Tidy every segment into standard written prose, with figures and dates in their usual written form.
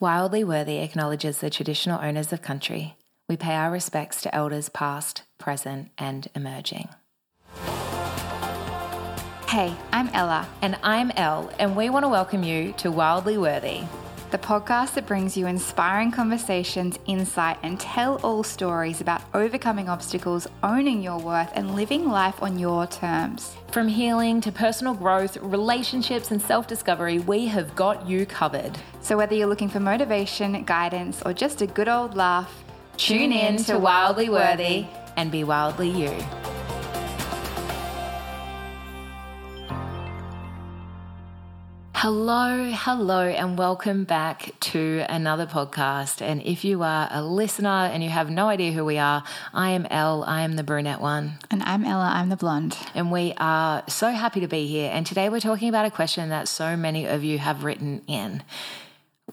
Wildly Worthy acknowledges the traditional owners of country. We pay our respects to elders past, present, and emerging. Hey, I'm Ella. And I'm Elle, and we want to welcome you to Wildly Worthy, the podcast that brings you inspiring conversations, insight, and tell-all stories about overcoming obstacles, owning your worth, and living life on your terms. From healing to personal growth, relationships, and self-discovery, we have got you covered. So whether you're looking for motivation, guidance, or just a good old laugh, tune in to Wildly Worthy and be wildly you. Hello, and welcome back to another podcast. And if you are a listener and you have no idea who we are, I am Elle, I am the brunette one. And I'm Ella, I'm the blonde. And we are so happy to be here. And today we're talking about a question that so many of you have written in.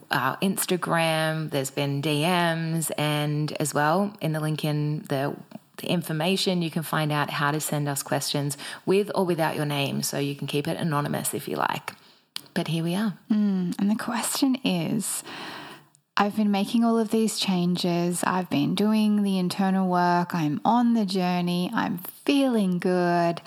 Our Instagram, there's been DMs, and as well in the link in the information, you can find out how to send us questions with or without your name. So you can keep it anonymous if you like. But here we are. And the question is, I've been making all of these changes. I've been doing the internal work. I'm on the journey. I'm feeling good.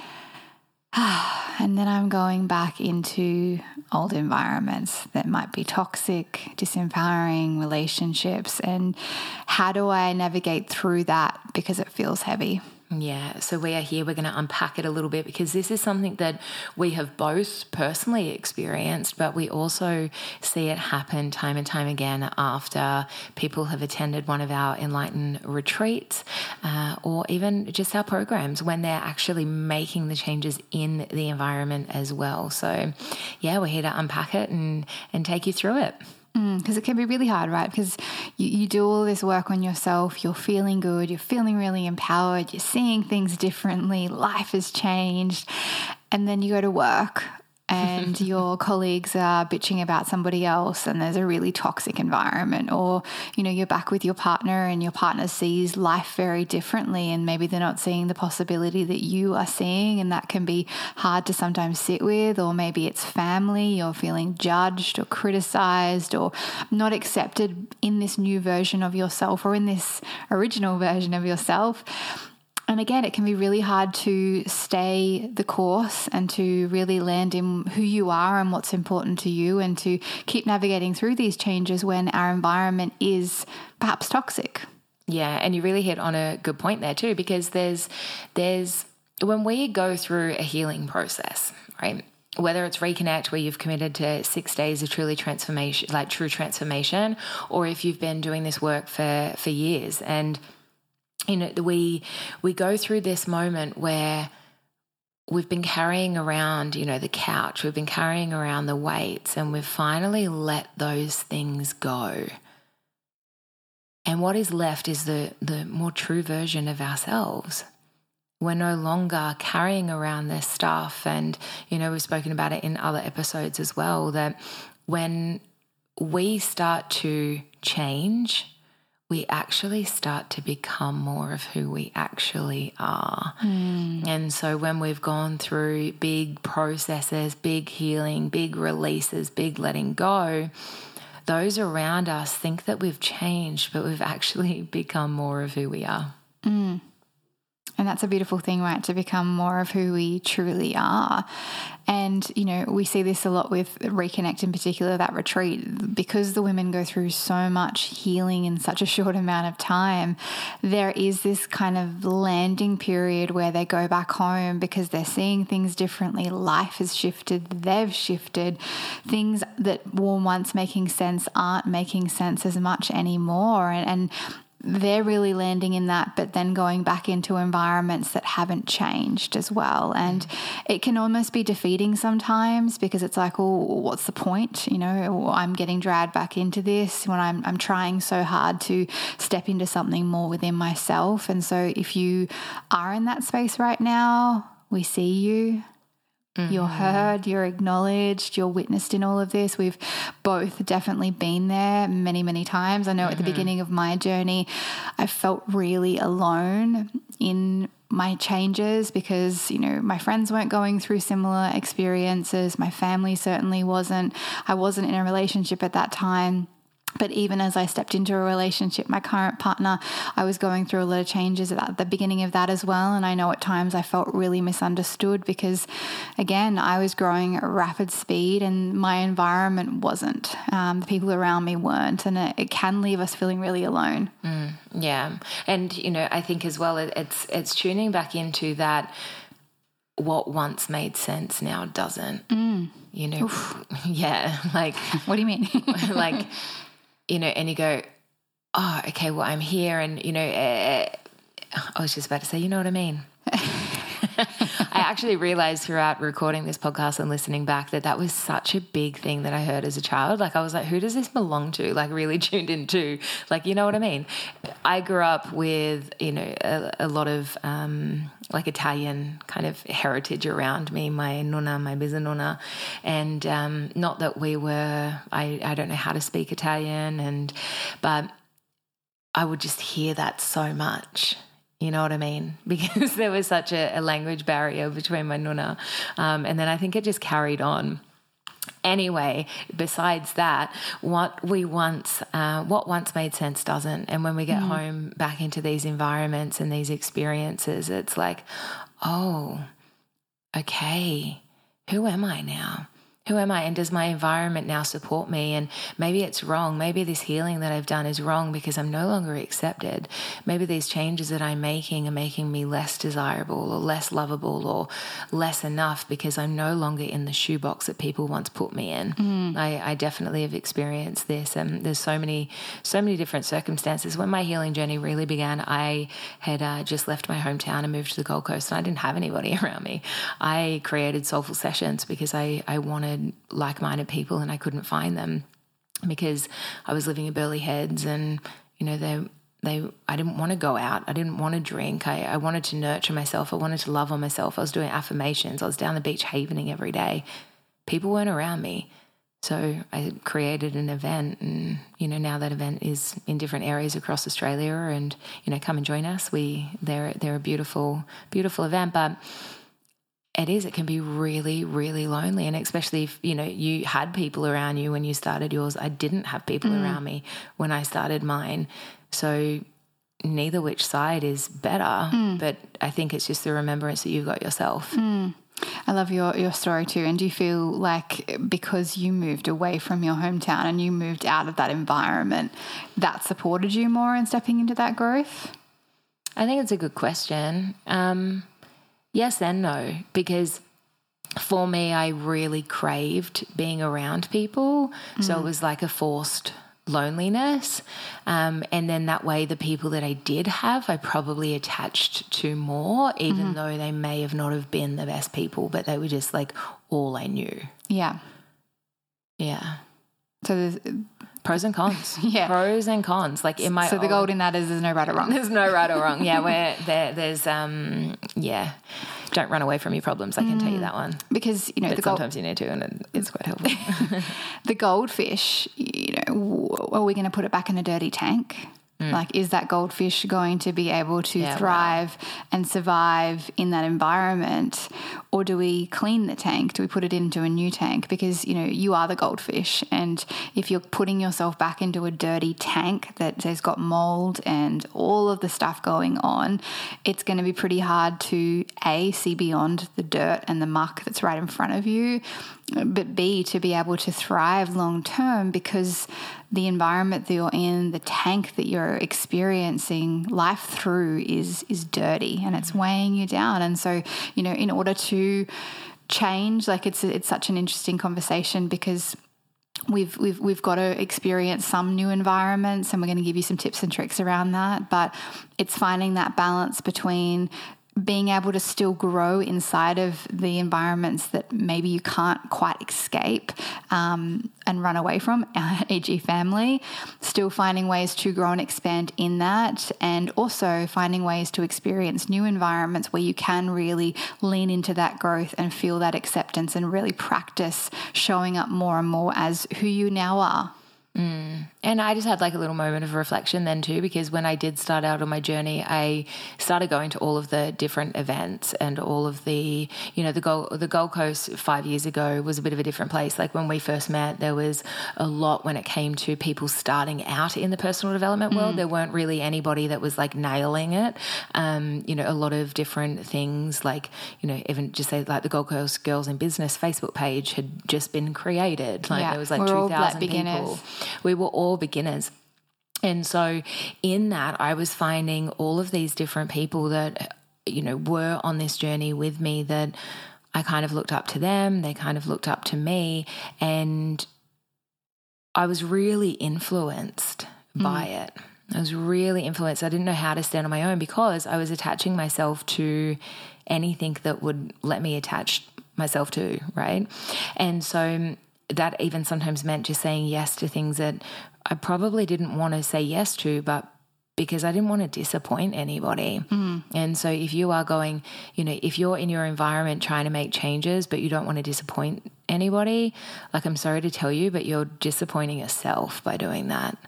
And then I'm going back into old environments that might be toxic, disempowering relationships. And how do I navigate through that? Because it feels heavy. Yeah, so we are here. We're going to unpack it a little bit because this is something that we have both personally experienced, but we also see it happen time and time again after people have attended one of our Enlighten retreats or even just our programs when they're actually making the changes in the environment as well. So yeah, we're here to unpack it and take you through it. Because it can be really hard, right? Because you do all this work on yourself, you're feeling good, you're feeling really empowered, you're seeing things differently, life has changed, and then you go to work and your colleagues are bitching about somebody else and there's a really toxic environment, or, you know, you're back with your partner and your partner sees life very differently and maybe they're not seeing the possibility that you are seeing, and that can be hard to sometimes sit with. Or maybe it's family, you're feeling judged or criticized or not accepted in this new version of yourself or in this original version of yourself. And again, it can be really hard to stay the course and to really land in who you are and what's important to you, and to keep navigating through these changes when our environment is perhaps toxic. Yeah, and you really hit on a good point there too, because there's when we go through a healing process, right? Whether it's Reconnect, where you've committed to 6 days of true transformation, or if you've been doing this work for years. And you know, we go through this moment where we've been carrying around, you know, the couch, we've been carrying around the weights, and we've finally let those things go. And what is left is the more true version of ourselves. We're no longer carrying around this stuff. And, you know, we've spoken about it in other episodes as well, that when we start to change, we actually start to become more of who we actually are. And so when we've gone through big processes, big healing, big releases, big letting go, those around us think that we've changed, but we've actually become more of who we are. And that's a beautiful thing, right? To become more of who we truly are. And, you know, we see this a lot with Reconnect in particular, that retreat, because the women go through so much healing in such a short amount of time. There is this kind of landing period where they go back home because they're seeing things differently. Life has shifted. They've shifted. Things that were once making sense aren't making sense as much anymore. And they're really landing in that, but then going back into environments that haven't changed as well. And it can almost be defeating sometimes, because it's like, oh, what's the point? You know, I'm getting dragged back into this when I'm trying so hard to step into something more within myself. And so if you are in that space right now, we see you. You're heard, you're acknowledged, you're witnessed in all of this. We've both definitely been there many, many times. I know at the beginning of my journey, I felt really alone in my changes because, you know, my friends weren't going through similar experiences. My family certainly wasn't. I wasn't in a relationship at that time. But even as I stepped into a relationship, my current partner, I was going through a lot of changes at the beginning of that as well. And I know at times I felt really misunderstood because, again, I was growing at a rapid speed and my environment wasn't. The people around me weren't. And it can leave us feeling really alone. Mm, yeah. And, you know, I think as well it's tuning back into that what once made sense now doesn't. Mm. You know, oof. Yeah. Like, what do you mean? Like, you know, and you go, oh, okay, well, I'm here. And, you know, I was just about to say, you know what I mean? I actually realized throughout recording this podcast and listening back that was such a big thing that I heard as a child. Like, I was like, who does this belong to? Like, really tuned into, like, you know what I mean? I grew up with, you know, a lot of like Italian kind of heritage around me, my nonna, my bisnonna. And not that we were, I don't know how to speak Italian, but I would just hear that so much. You know what I mean? Because there was such a language barrier between my nonna. And then I think it just carried on. Anyway, besides that, what once made sense doesn't. And when we get home back into these environments and these experiences, it's like, oh, okay, who am I now? Who am I? And does my environment now support me? And maybe it's wrong. Maybe this healing that I've done is wrong because I'm no longer accepted. Maybe these changes that I'm making are making me less desirable or less lovable or less enough because I'm no longer in the shoebox that people once put me in. Mm. I definitely have experienced this. And there's so many different circumstances. When my healing journey really began, I had just left my hometown and moved to the Gold Coast, and I didn't have anybody around me. I created Soulful Sessions because I wanted like-minded people, and I couldn't find them because I was living in Burleigh Heads, and you know I didn't want to go out, I didn't want to drink, I wanted to nurture myself, I wanted to love on myself, I was doing affirmations, I was down the beach havening every day. People weren't around me, so I created an event, and you know now that event is in different areas across Australia, and you know come and join us. They're a beautiful event, but it can be really, really lonely. And especially if, you know, you had people around you when you started yours. I didn't have people around me when I started mine. So neither which side is better, but I think it's just the remembrance that you've got yourself. Mm. I love your story too. And do you feel like because you moved away from your hometown and you moved out of that environment, that supported you more in stepping into that growth? I think it's a good question. Yes and no, because for me, I really craved being around people. Mm-hmm. So it was like a forced loneliness. And then that way, the people that I did have, I probably attached to more, even though they may have not have been the best people, but they were just like all I knew. Yeah. Yeah. So there's pros and cons. Yeah. Pros and cons. Like in my So the gold in that is there's no right or wrong. There's no right or wrong. Yeah, there's don't run away from your problems. I can tell you that one. Because, you know, sometimes you need to, and it's quite helpful. The goldfish, you know, are we going to put it back in a dirty tank? Like, is that goldfish going to be able to thrive and survive in that environment, or do we clean the tank? Do we put it into a new tank? Because, you know, you are the goldfish, and if you're putting yourself back into a dirty tank that has got mold and all of the stuff going on, it's going to be pretty hard to, A, see beyond the dirt and the muck that's right in front of you, but B, to be able to thrive long term, because the environment that you're in, the tank that you're experiencing life through is dirty, and it's weighing you down. And so, you know, in order to change, like it's such an interesting conversation, because we've got to experience some new environments, and we're going to give you some tips and tricks around that. But it's finding that balance between being able to still grow inside of the environments that maybe you can't quite escape and run away from, e.g. family, still finding ways to grow and expand in that, and also finding ways to experience new environments where you can really lean into that growth and feel that acceptance and really practice showing up more and more as who you now are. Mm. And I just had like a little moment of reflection then too, because when I did start out on my journey, I started going to all of the different events and all of the, you know, the Gold Coast 5 years ago was a bit of a different place. Like when we first met, there was a lot when it came to people starting out in the personal development world. There weren't really anybody that was like nailing it. You know, a lot of different things like, you know, even just say like the Gold Coast Girls in Business Facebook page had just been created. Like there was like 2,000 people. We were all beginners. And so in that, I was finding all of these different people that, you know, were on this journey with me, that I kind of looked up to them, they kind of looked up to me, and I was really influenced by it. I was really influenced. I didn't know how to stand on my own because I was attaching myself to anything that would let me attach myself to, right? And so that even sometimes meant just saying yes to things that I probably didn't want to say yes to, but because I didn't want to disappoint anybody. And so if you are going, you know, if you're in your environment trying to make changes, but you don't want to disappoint anybody, like I'm sorry to tell you, but you're disappointing yourself by doing that.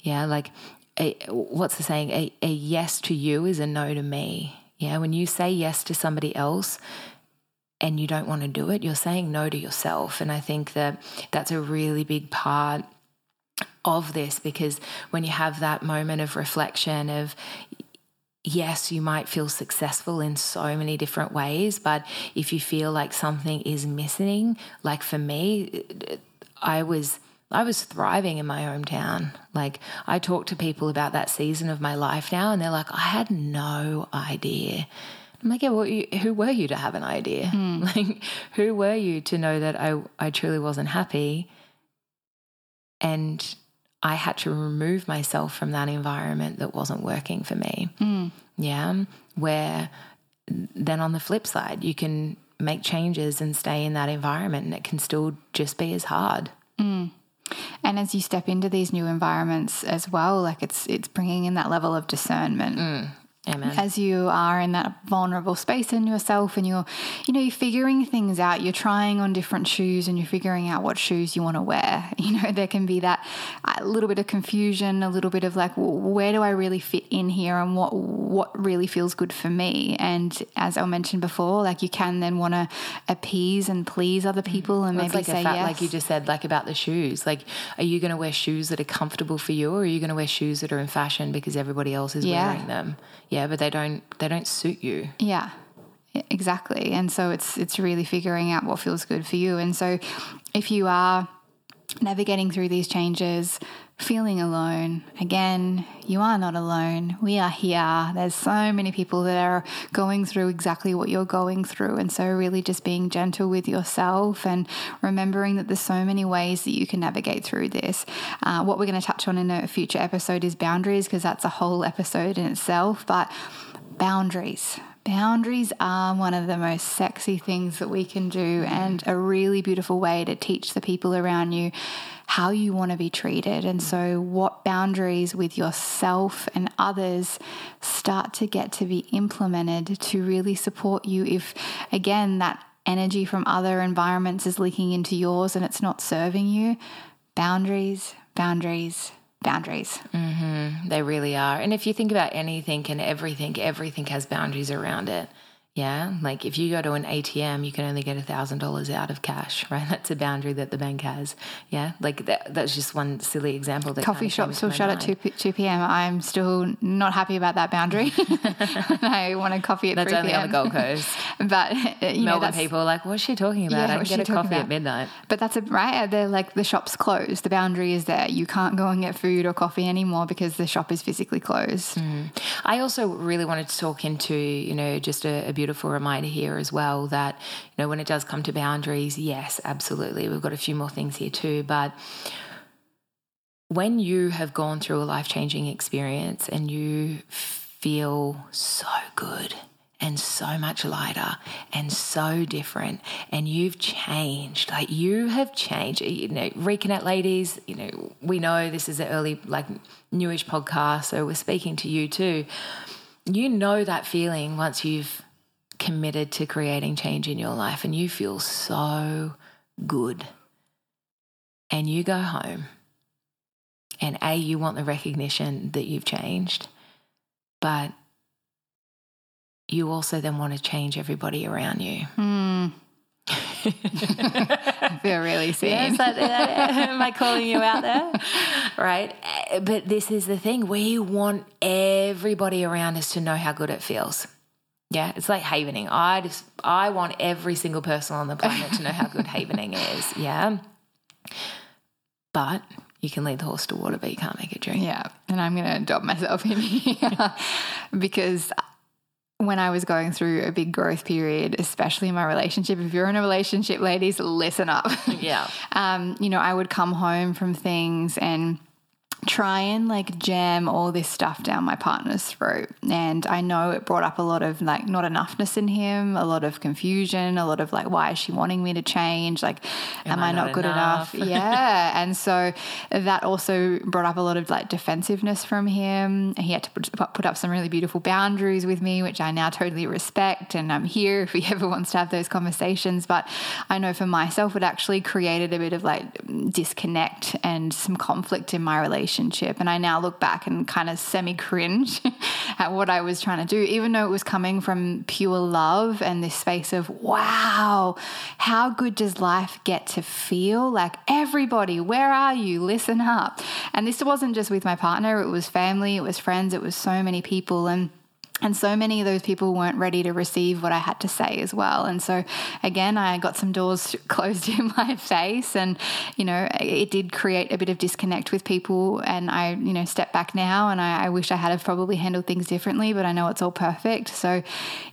Yeah. Like what's the saying? A yes to you is a no to me. Yeah. When you say yes to somebody else, and you don't want to do it, you're saying no to yourself. And I think that that's a really big part of this, because when you have that moment of reflection of, yes, you might feel successful in so many different ways, but if you feel like something is missing, like for me, I was thriving in my hometown. Like I talk to people about that season of my life now and they're like, I had no idea. I'm like, yeah, well, who were you to have an idea? Like, who were you to know that I truly wasn't happy? And I had to remove myself from that environment that wasn't working for me. Yeah. Where then on the flip side, you can make changes and stay in that environment and it can still just be as hard. And as you step into these new environments as well, like it's bringing in that level of discernment. Amen. As you are in that vulnerable space in yourself and you're, you know, you're figuring things out, you're trying on different shoes and you're figuring out what shoes you want to wear. You know, there can be that a little bit of confusion, a little bit of like, well, where do I really fit in here and what really feels good for me? And as I mentioned before, like you can then want to appease and please other people and maybe say yes. Like you just said, like about the shoes, like are you going to wear shoes that are comfortable for you or are you going to wear shoes that are in fashion because everybody else is wearing them? Yeah, but they don't suit you. Yeah, exactly. And so it's really figuring out what feels good for you. And so if you are navigating through these changes, feeling alone, again, you are not alone. We are here. There's so many people that are going through exactly what you're going through. And so really just being gentle with yourself and remembering that there's so many ways that you can navigate through this. What we're going to touch on in a future episode is boundaries, because that's a whole episode in itself. But Boundaries are one of the most sexy things that we can do and a really beautiful way to teach the people around you how you want to be treated. And so what boundaries with yourself and others start to get to be implemented to really support you if, again, that energy from other environments is leaking into yours and it's not serving you. Boundaries. They really are. And if you think about anything and everything has boundaries around it. Yeah. Like if you go to an ATM, you can only get $1,000 out of cash, right? That's a boundary that the bank has. Yeah. Like that's just one silly example. That coffee shops will shut at 2 p.m. I'm still not happy about that boundary. I want a coffee at 3 p.m. That's only on the Gold Coast. But you Melbourne know, people are like, what's she talking about? Yeah, I can get a coffee at midnight. But that's right. They're like the shop's closed. The boundary is there. You can't go and get food or coffee anymore because the shop is physically closed. I also really wanted to talk into, you know, just a beautiful reminder here as well that, you know, when it does come to boundaries, yes, absolutely. We've got a few more things here too, but when you have gone through a life-changing experience and you feel so good and so much lighter and so different and you've changed, you know, Reconnect ladies, you know, we know this is an early, like, newish podcast, so we're speaking to you too. You know that feeling once you've committed to creating change in your life and you feel so good and you go home And A, you want the recognition that you've changed, but you also then want to change everybody around you. Mm. I feel really seen. Yes, am I calling you out there? Right. But this is the thing. We want everybody around us to know how good it feels. Yeah, it's like havening. I want every single person on the planet to know how good havening is. Yeah. But you can lead the horse to water, but you can't make it drink. Yeah. And I'm going to adopt myself in here because when I was going through a big growth period, especially in my relationship, if you're in a relationship, ladies, listen up. Yeah. I would come home from things and try and jam all this stuff down my partner's throat. And I know it brought up a lot of not enoughness in him, a lot of confusion, a lot of why is she wanting me to change? Am I not good enough? Yeah. And so that also brought up a lot of defensiveness from him. He had to put up some really beautiful boundaries with me, which I now totally respect. And I'm here if he ever wants to have those conversations. But I know for myself, it actually created a bit of disconnect and some conflict in my relationship. And I now look back and kind of semi-cringe at what I was trying to do, even though it was coming from pure love and this space of, wow, how good does life get to feel? Everybody, where are you? Listen up. And this wasn't just with my partner. It was family. It was friends. It was so many people. And so many of those people weren't ready to receive what I had to say as well. And so, again, I got some doors closed in my face and, it did create a bit of disconnect with people. And I, step back now and I wish I had probably handled things differently, but I know it's all perfect. So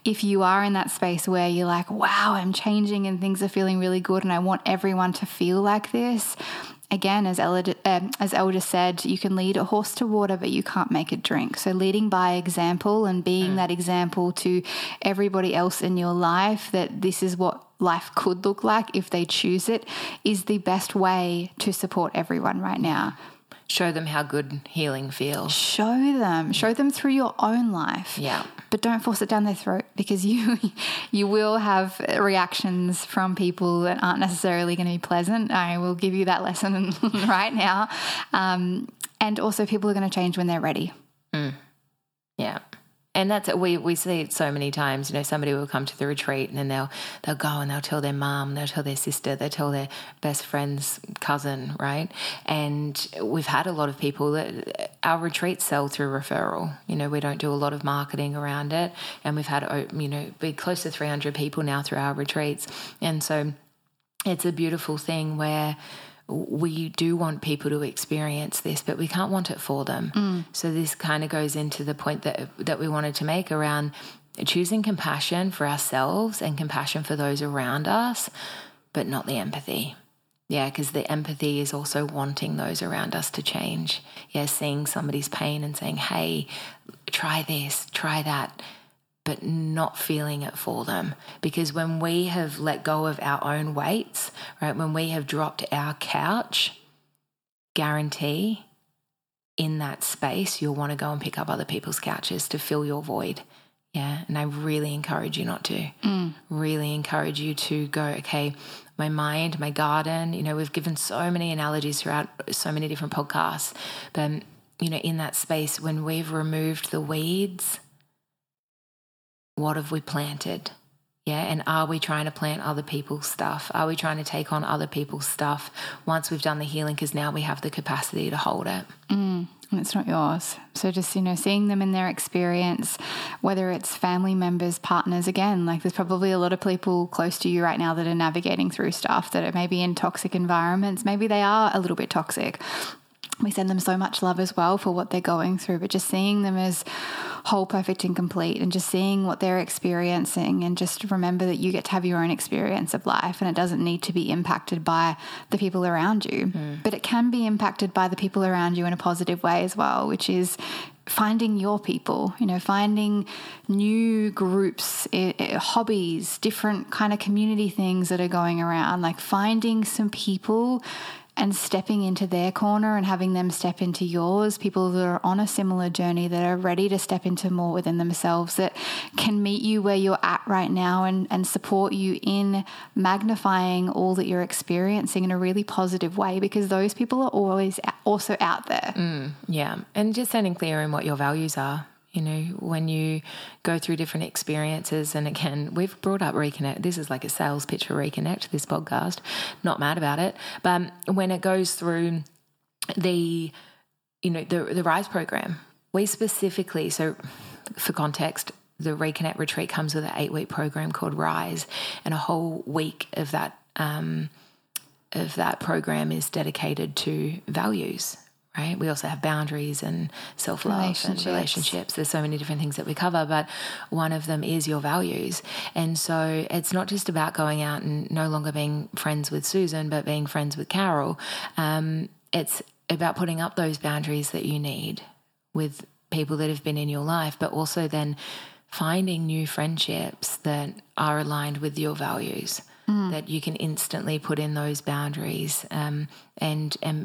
if you are in that space where you're like, wow, I'm changing and things are feeling really good and I want everyone to feel like this, again, as Elle just said, you can lead a horse to water, but you can't make it drink. So leading by example and being that example to everybody else in your life that this is what life could look like if they choose it is the best way to support everyone right now. Show them how good healing feels. Show them through your own life. Yeah. But don't force it down their throat because you will have reactions from people that aren't necessarily going to be pleasant. I will give you that lesson right now. And also people are going to change when they're ready. Mm. Yeah. And that's we see it so many times. Somebody will come to the retreat and then they'll go and they'll tell their mum, they'll tell their sister, they'll tell their best friend's cousin, right? And we've had a lot of people that our retreats sell through referral. We don't do a lot of marketing around it, and we've had be close to 300 people now through our retreats, and so it's a beautiful thing where we do want people to experience this, but we can't want it for them. Mm. So this kind of goes into the point that we wanted to make around choosing compassion for ourselves and compassion for those around us, but not the empathy. Yeah, because the empathy is also wanting those around us to change. Yeah, seeing somebody's pain and saying, hey, try this, try that, but not feeling it for them. Because when we have let go of our own weights, right, when we have dropped our couch, guarantee in that space you'll want to go and pick up other people's couches to fill your void. Yeah, and I really encourage you not to. Mm. Really encourage you to go, okay, my mind, my garden, we've given so many analogies throughout so many different podcasts, but, in that space when we've removed the weeds, what have we planted? Yeah, and are we trying to plant other people's stuff? Are we trying to take on other people's stuff once we've done the healing because now we have the capacity to hold it? Mm. And it's not yours. So just, seeing them in their experience, whether it's family members, partners, again, there's probably a lot of people close to you right now that are navigating through stuff that are maybe in toxic environments. Maybe they are a little bit toxic. We send them so much love as well for what they're going through, but just seeing them as whole, perfect and complete and just seeing what they're experiencing and just remember that you get to have your own experience of life and it doesn't need to be impacted by the people around you, but it can be impacted by the people around you in a positive way as well, which is finding your people, finding new groups, hobbies, different kind of community things that are going around, finding some people and stepping into their corner and having them step into yours, people that are on a similar journey, that are ready to step into more within themselves, that can meet you where you're at right now and support you in magnifying all that you're experiencing in a really positive way, because those people are always also out there. Yeah, and just standing clear in what your values are. You know, when you go through different experiences, and again, we've brought up Reconnect. This is like a sales pitch for Reconnect, this podcast. Not mad about it. But when it goes through the, you know, the Rise program, we specifically, so for context, the Reconnect retreat comes with an 8-week program called Rise, and a whole week of that program is dedicated to values. Right. We also have boundaries and self-love and relationships. There's so many different things that we cover, but one of them is your values. And so it's not just about going out and no longer being friends with Susan, but being friends with Carol. It's about putting up those boundaries that you need with people that have been in your life, but also then finding new friendships that are aligned with your values. That you can instantly put in those boundaries and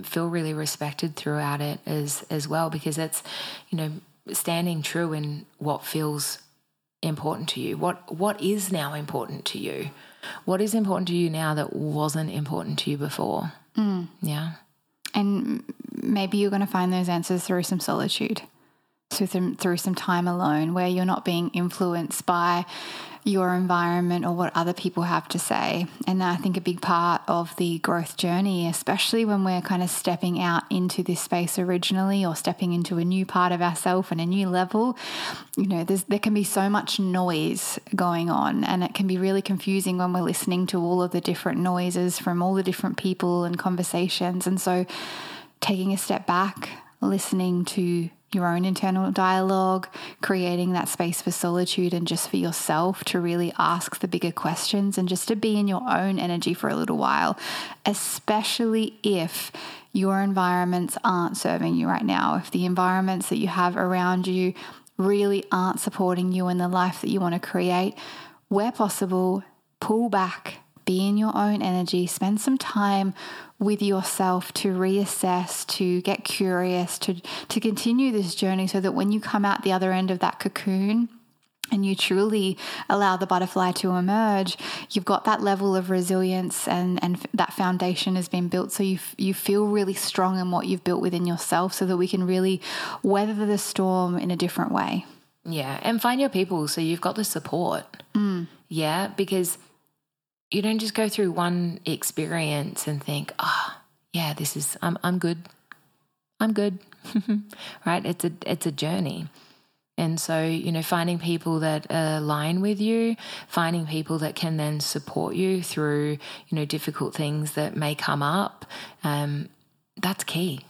feel really respected throughout it as well, because it's, you know, standing true in what feels important to you. What is now important to you? What is important to you now that wasn't important to you before? Yeah. And maybe you're going to find those answers through some solitude, through some time alone where you're not being influenced by your environment or what other people have to say. And I think a big part of the growth journey, especially when we're kind of stepping out into this space originally or stepping into a new part of ourselves and a new level, you know, there can be so much noise going on, and it can be really confusing when we're listening to all of the different noises from all the different people and conversations. And so taking a step back, listening to your own internal dialogue, creating that space for solitude and just for yourself to really ask the bigger questions and just to be in your own energy for a little while, especially if your environments aren't serving you right now, if the environments that you have around you really aren't supporting you in the life that you want to create. Where possible, pull back, be in your own energy, spend some time with yourself to reassess, to get curious, to continue this journey, so that when you come out the other end of that cocoon and you truly allow the butterfly to emerge, you've got that level of resilience and that foundation has been built, so you feel really strong in what you've built within yourself, so that we can really weather the storm in a different way. Yeah, and find your people so you've got the support. Yeah, because you don't just go through one experience and think, this is, I'm good, right? It's a journey. And so, you know, finding people that align with you, finding people that can then support you through, you know, difficult things that may come up, that's key.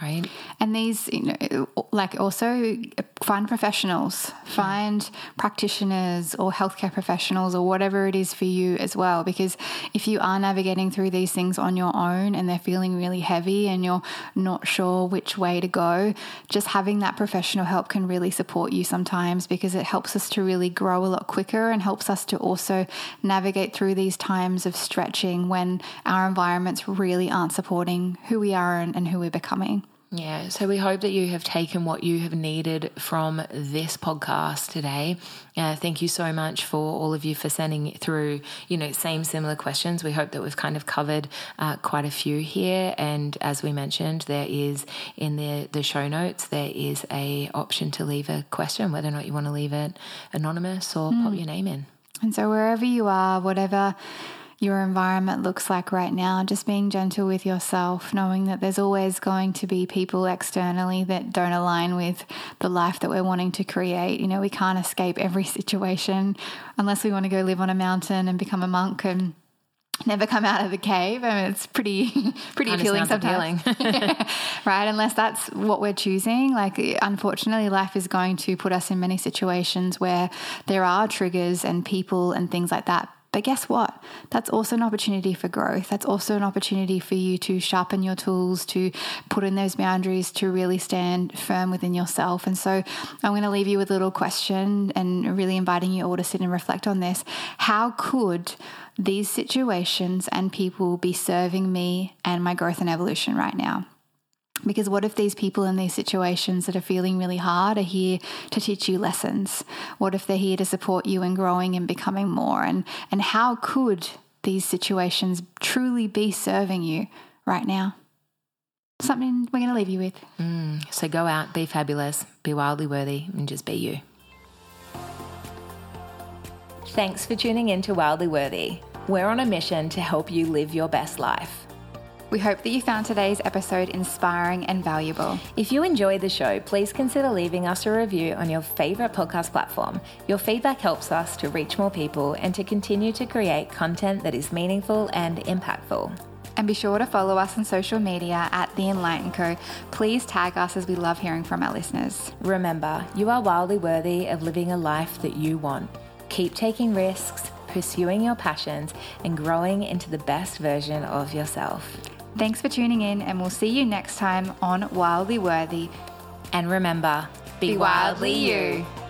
Right. And these, you know, like, also find professionals, find practitioners or healthcare professionals or whatever it is for you as well, because if you are navigating through these things on your own and they're feeling really heavy and you're not sure which way to go, just having that professional help can really support you sometimes, because it helps us to really grow a lot quicker and helps us to also navigate through these times of stretching when our environments really aren't supporting who we are and who we're becoming. Yeah, so we hope that you have taken what you have needed from this podcast today. Thank you so much for all of you for sending through, you know, similar questions. We hope that we've kind of covered quite a few here. And as we mentioned, there is in the show notes, there is a option to leave a question, whether or not you want to leave it anonymous or pop your name in. And so wherever you are, whatever your environment looks like right now, just being gentle with yourself, knowing that there's always going to be people externally that don't align with the life that we're wanting to create. You know, we can't escape every situation unless we want to go live on a mountain and become a monk and never come out of the cave. I mean, it's pretty appealing sometimes. Right? Unless that's what we're choosing. Like, unfortunately, life is going to put us in many situations where there are triggers and people and things like that. But guess what? That's also an opportunity for growth. That's also an opportunity for you to sharpen your tools, to put in those boundaries, to really stand firm within yourself. And so I'm going to leave you with a little question and really inviting you all to sit and reflect on this. How could these situations and people be serving me and my growth and evolution right now? Because what if these people in these situations that are feeling really hard are here to teach you lessons? What if they're here to support you in growing and becoming more? And how could these situations truly be serving you right now? Something we're going to leave you with. So go out, be fabulous, be wildly worthy, and just be you. Thanks for tuning in to Wildly Worthy. We're on a mission to help you live your best life. We hope that you found today's episode inspiring and valuable. If you enjoy the show, please consider leaving us a review on your favourite podcast platform. Your feedback helps us to reach more people and to continue to create content that is meaningful and impactful. And be sure to follow us on social media at The Enlighten Co. Please tag us, as we love hearing from our listeners. Remember, you are wildly worthy of living a life that you want. Keep taking risks, pursuing your passions, and growing into the best version of yourself. Thanks for tuning in, and we'll see you next time on Wildly Worthy. And remember, be wildly you.